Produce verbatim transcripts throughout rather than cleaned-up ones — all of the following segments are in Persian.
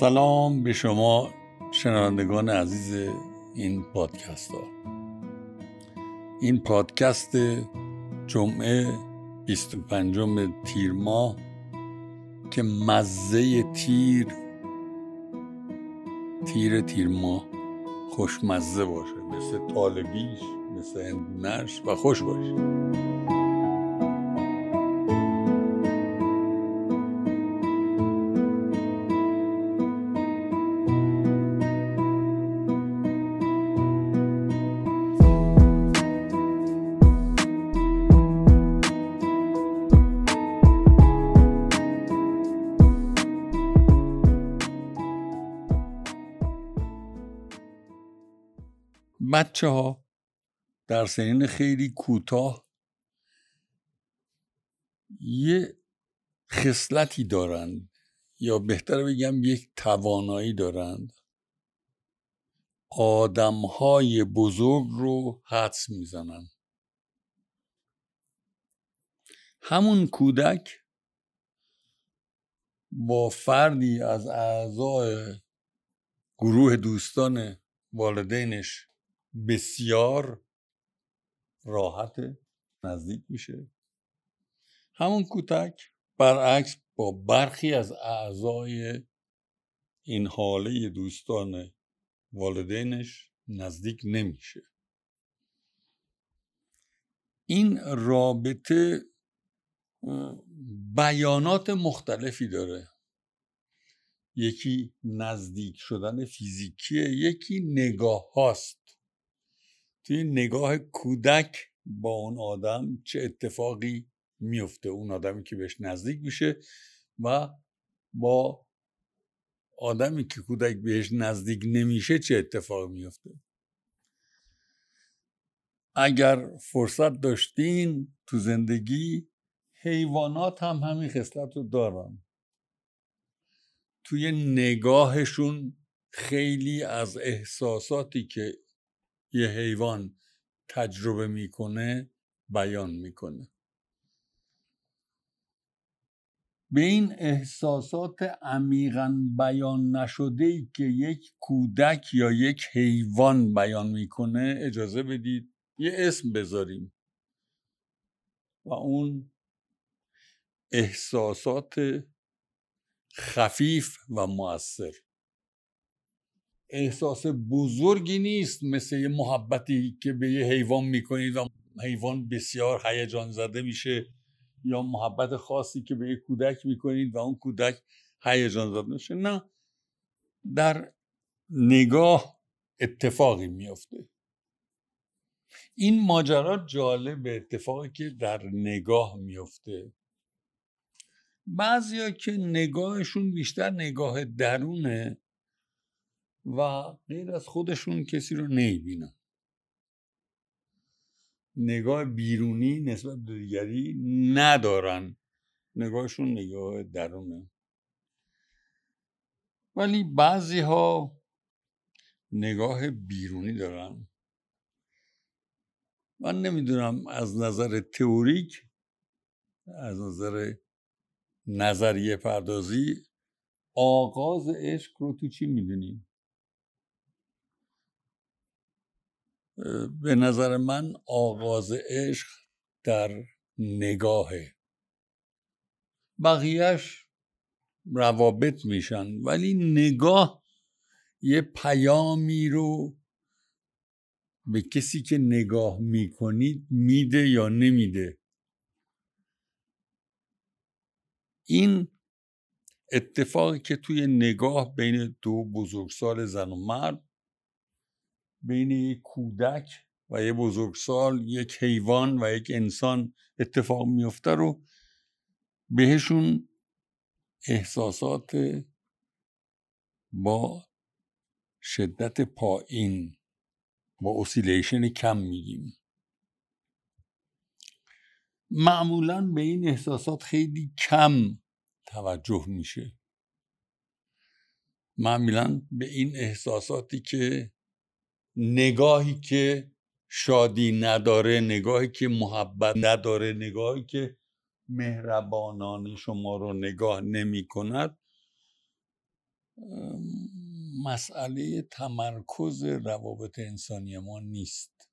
سلام به شما شنوندگان عزیز این پادکست ها. این پادکست جمعه بیست و پنجم تیر ماه که مزه تیر تیر تیر ماه خوشمزه باشه، مثل طالبیش، مثل هندونش و خوش باشه. بچه ها در سنین خیلی کوتاه یه خصلتی دارند، یا بهتر بگم یک توانایی دارند، آدم‌های بزرگ رو حدس میزنن. همون کودک با فردی از اعضای گروه دوستان والدینش بسیار راحت نزدیک میشه. همون کودک برعکس با برخی از اعضای این حاله دوستان والدینش نزدیک نمیشه. این رابطه بیانات مختلفی داره. یکی نزدیک شدن فیزیکیه، یکی نگاه هاست. توی نگاه کودک با اون آدم چه اتفاقی میفته، اون آدمی که بهش نزدیک میشه و با آدمی که کودک بهش نزدیک نمیشه چه اتفاق میفته. اگر فرصت داشتین تو زندگی، حیوانات هم همین خصلت رو دارن. توی نگاهشون خیلی از احساساتی که یه حیوان تجربه میکنه بیان میکنه. به این احساسات عمیقاً بیان نشده‌ای که یک کودک یا یک حیوان بیان میکنه اجازه بدید یه اسم بذاریم و اون احساسات خفیف و مؤثر. احساس بزرگی نیست مثل یه محبتی که به یه حیوان میکنید و حیوان بسیار هیجان زده میشه، یا محبت خاصی که به یه کودک میکنید و اون کودک هیجان زده میشه. نه، در نگاه اتفاقی میفته. این ماجرا جالب، اتفاقی که در نگاه میفته. بعضیا که نگاهشون بیشتر نگاه درونه و غیر از خودشون کسی رو نمی‌بینن. نگاه بیرونی نسبت به دیگری ندارن، نگاهشون نگاه درونه. ولی بعضی ها نگاه بیرونی دارن. من نمیدونم از نظر تئوریک، از نظر نظریه پردازی، آغاز عشق رو تو چی میدونیم؟ به نظر من آغاز عشق در نگاهه، بقیهش روابط میشن. ولی نگاه یه پیامی رو به کسی که نگاه میکنید میده یا نمیده. این اتفاقی که توی نگاه بین دو بزرگسال زن و مرد، بین یک کودک و یک بزرگسال، یک حیوان و یک انسان اتفاق میفته رو بهشون احساسات با شدت پایین، با اوسیلیشن کم میگیم. معمولاً به این احساسات خیلی کم توجه میشه. معمولاً به این احساساتی که نگاهی که شادی نداره، نگاهی که محبت نداره، نگاهی که مهربانانه شما رو نگاه نمی کند، مسئله تمرکز روابط انسانی ما نیست.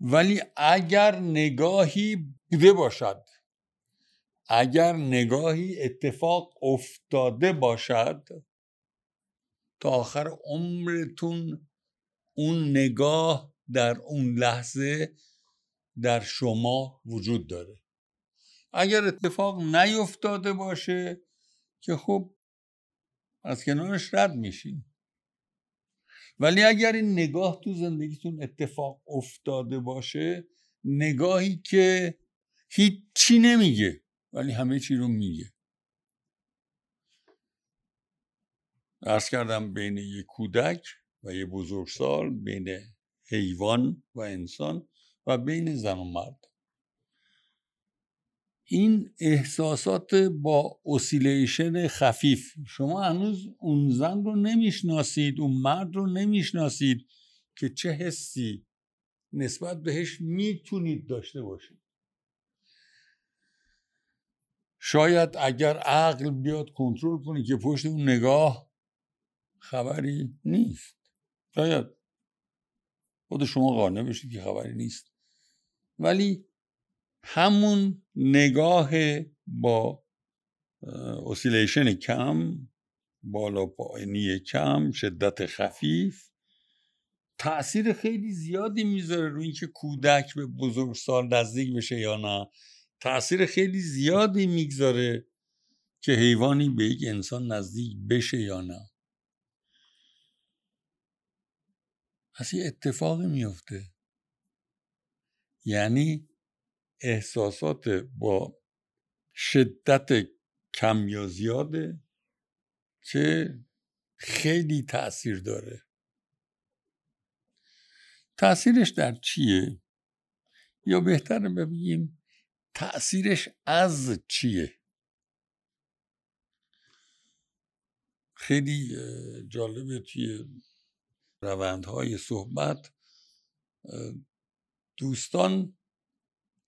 ولی اگر نگاهی بوده باشد، اگر نگاهی اتفاق افتاده باشد، تا آخر عمرتون اون نگاه در اون لحظه در شما وجود داره. اگر اتفاق نیفتاده باشه که خب از کنارش رد میشین. ولی اگر این نگاه تو زندگیتون اتفاق افتاده باشه، نگاهی که هیچ چی نمیگه ولی همه چی رو میگه. عرض کردم بین یک کودک و یک بزرگسال، بین حیوان و انسان و بین زن و مرد. این احساسات با اوسیلیشن خفیف، شما هنوز اون زن رو نمیشناسید، اون مرد رو نمیشناسید که چه حسی نسبت بهش میتونید داشته باشید. شاید اگر عقل بیاد کنترل کنه که پشت اون نگاه خبری نیست، شاید خود شما قانع بشید که خبری نیست، ولی همون نگاه با اوسیلیشن کم، بالا پایینی کم، شدت خفیف، تأثیر خیلی زیادی میذاره روی اینکه کودک به بزرگسال نزدیک بشه یا نه. تأثیر خیلی زیادی میگذاره که حیوانی به یک انسان نزدیک بشه یا نه. پس یه اتفاقی میفته، یعنی احساسات با شدت کم یا زیاده که خیلی تأثیر داره. تأثیرش در چیه؟ یا بهتره بگیم تأثیرش از چیه؟ خیلی جالبه توی روندهای صحبت دوستان،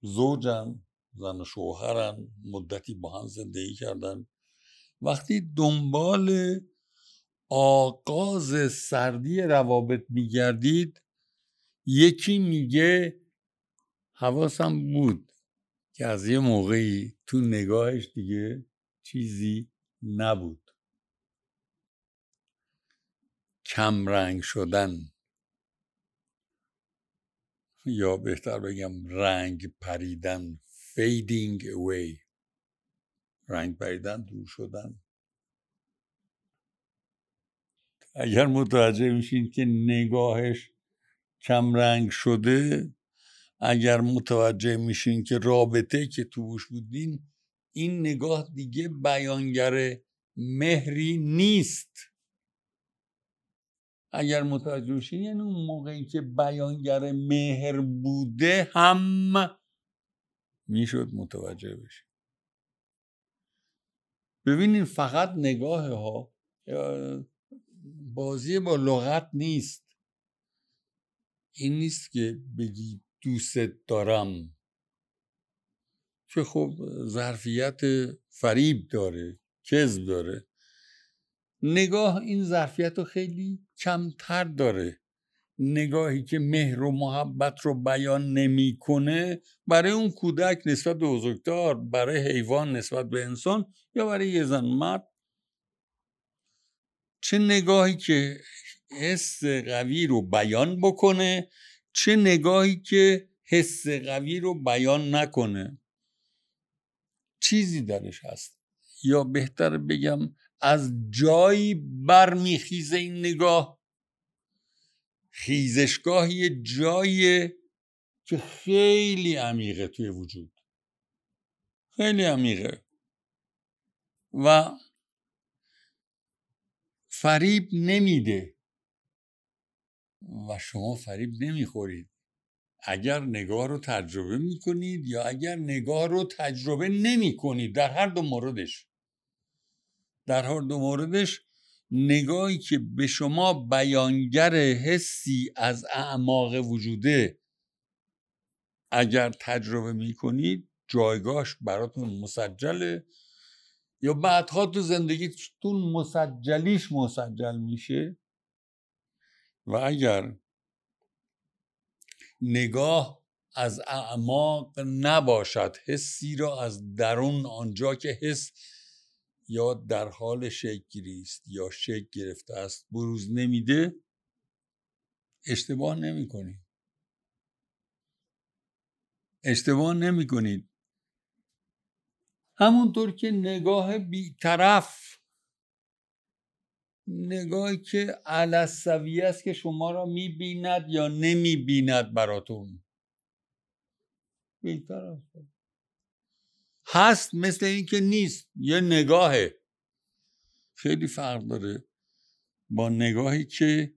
زوجم، زن و شوهرم مدتی با هم زندگی کردن، وقتی دنبال آغاز سردی روابط میگردید، یکی میگه حواسم بود که از یه موقعی تو نگاهش دیگه چیزی نبود. کمرنگ شدن، یا بهتر بگم رنگ پریدن، fading away، رنگ پریدن، دور شدن. اگر متوجه میشین که نگاهش کم رنگ شده، اگر متوجه میشین که رابطه که توش بودین، این نگاه دیگه بیانگر مهری نیست. اگر متوجه بشین، یعنی اون موقعی که بیانگر مهر بوده هم میشد متوجه بشین. ببینین فقط نگاه ها، بازی با لغت نیست. این نیست که بگی دوست دارم، که خب ظرفیت فریب داره، کذب داره. نگاه این ظرفیت رو خیلی کمتر داره. نگاهی که مهر و محبت رو بیان نمی کنه، برای اون کودک نسبت به بزرگتر، برای حیوان نسبت به انسان، یا برای یه زن مرد، چه نگاهی که حس قوی رو بیان بکنه، چه نگاهی که حس قوی رو بیان نکنه، چیزی درش هست. یا بهتر بگم از جایی برمیخیزه این نگاه، خیزشگاهی جایی که خیلی عمیقه توی وجود، خیلی عمیقه و فریب نمیده و شما فریب نمیخورید اگر نگاه رو تجربه میکنید یا اگر نگاه رو تجربه نمیکنید. در هر دو موردش در هر دو موردش نگاهی که به شما بیانگر حسی از اعماق وجوده، اگر تجربه می کنید جایگاهش براتون مسجله، یا بعدها تو زندگیتون مسجلیش مسجل میشه. و اگر نگاه از اعماق نباشد، حسی را از درون، آنجا که حس یا در حال شکل گیری است یا شکل گرفته است بروز نمیده، اشتباه نمی کنید. اشتباه نمی کنید. همونطور که نگاه بیطرف، نگاهی که علسویه است که شما را می بیند یا نمی بیند براتون، بیطرف هست مثل این که نیست، یه نگاهه. خیلی فرق داره با نگاهی که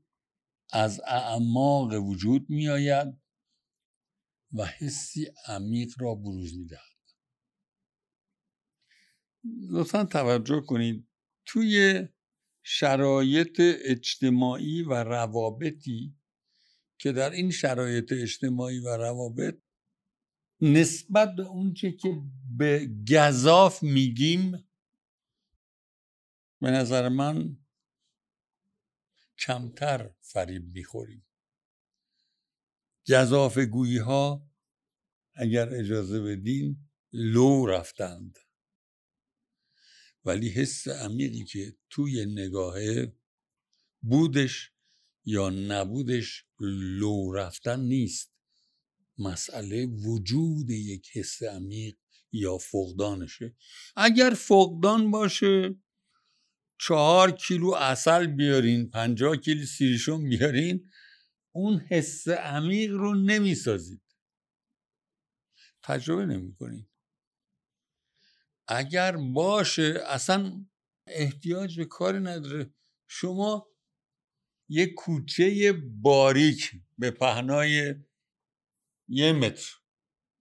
از اعماق وجود می آید و حسی عمیق را بروز می دهد. لطفاً توجه کنید، توی شرایط اجتماعی و روابطی که در این شرایط اجتماعی و روابط نسبت به اون چه که به گزاف میگیم به نظر من کمتر فریب میخوریم. گزاف گویی ها اگر اجازه بدین لو رفتند، ولی حس عمیقی که توی نگاهه، بودش یا نبودش لو رفتن نیست، مسئله وجود یک حس عمیق یا فقدانشه. اگر فقدان باشه، چهار کیلو عسل بیارین، پنجاه کیلو سیرشون بیارین، اون حس عمیق رو نمیسازید، تجربه نمی کنید. اگر باشه اصلا احتیاج به کاری نداره. شما یه کوچه باریک به پهنای یه متر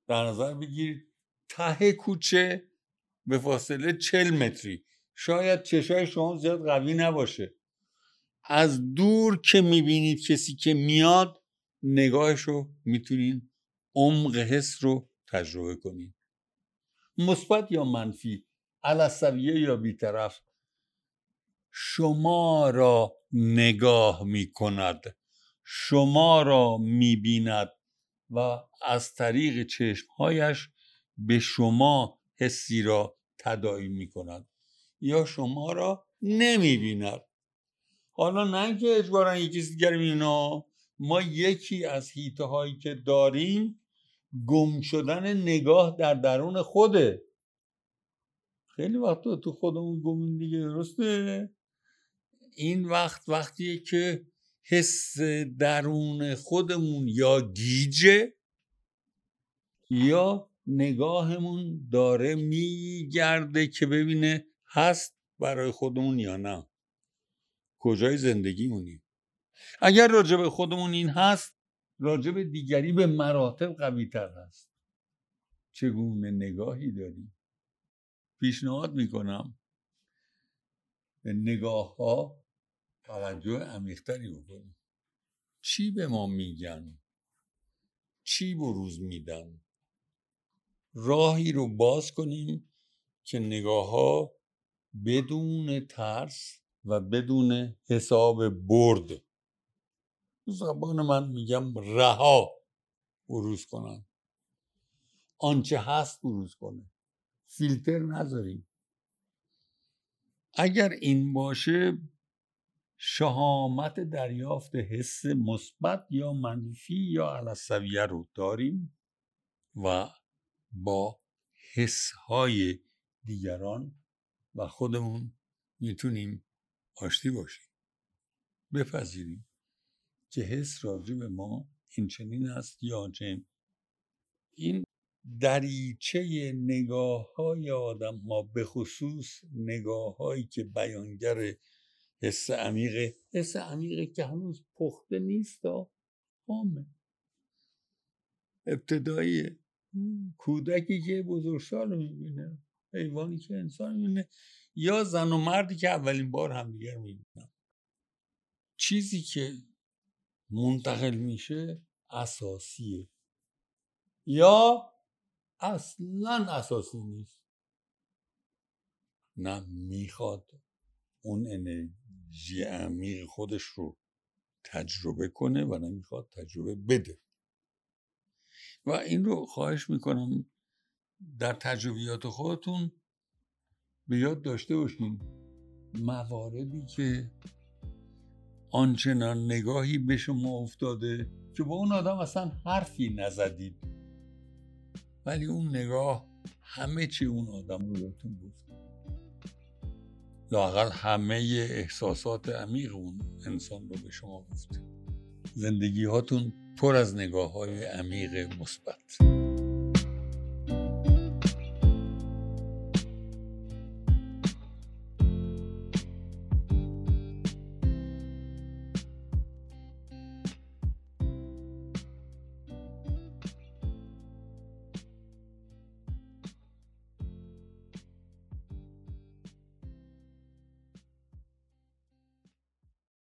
در نظر بگیرید، ته کوچه به فاصله چل متری، شاید چشای شما زیاد قوی نباشه، از دور که میبینید کسی که میاد، نگاهش رو میتونید، عمق حس رو تجربه کنید. مثبت یا منفی، علسویه یا بیطرف، شما را نگاه میکند، شما را میبیند و از طریق چشمهایش به شما حسی را تداعی میکند یا شما را نمیبیند. حالا نه که اجباراً یکی دیگر میبیند، ما یکی از حیطه هایی که داریم گم شدن نگاه در درون خوده. خیلی وقتا تو خودمون گمیم دیگه، درسته؟ این وقت وقتیه که حس درون خودمون یا گیجه یا نگاهمون داره میگرده که ببینه هست برای خودمون یا نه، کجای زندگیمونی. اگر راجب خودمون این هست، راجب دیگری به مراتب قوی تر هست. چگونه نگاهی داریم؟ پیشنهاد میکنم به نگاه ها توجه عمیق‌تری بکنیم. چی به ما میگن؟ چی بروز میدن؟ راهی رو باز کنیم که نگاه ها بدون ترس و بدون حساب برد، زبان من میگم رها، بروز کنن. آنچه هست بروز کنه، فیلتر نذاریم. اگر این باشه، شهامت دریافت حس مثبت یا منفی یا علسویه رو داریم و با حس‌های دیگران و خودمون میتونیم آشتی باشیم. بپذیریم که حس راجع به ما این چنین است یا آنچنین. این دریچه نگاه‌های آدم‌ها، به خصوص نگاه‌هایی که بیانگر حس عمیقه، حس عمیقه که هنوز پخته نیست، خامه، ابتداییه. کودکی که بزرگسال میبینه، حیوانی که انسان میبینه، یا زن و مردی که اولین بار همدیگر میبینن. چیزی که منتقل میشه اساسیه یا اصلاً اساسی نیست. نه میخواد اون انرژی عمیق خودش رو تجربه کنه و نه میخواد تجربه بده. و این رو خواهش میکنم در تجربیات خودتون به یاد داشته باشین مواردی که آنچنان نگاهی به شما افتاده که با اون آدم اصلا حرفی نزدید ولی اون نگاه همه چی اون آدم رو بهتون گفت، لااقل همه احساسات عمیق اون انسان رو به شما گفت. زندگی هاتون پر از نگاه های عمیق مثبت.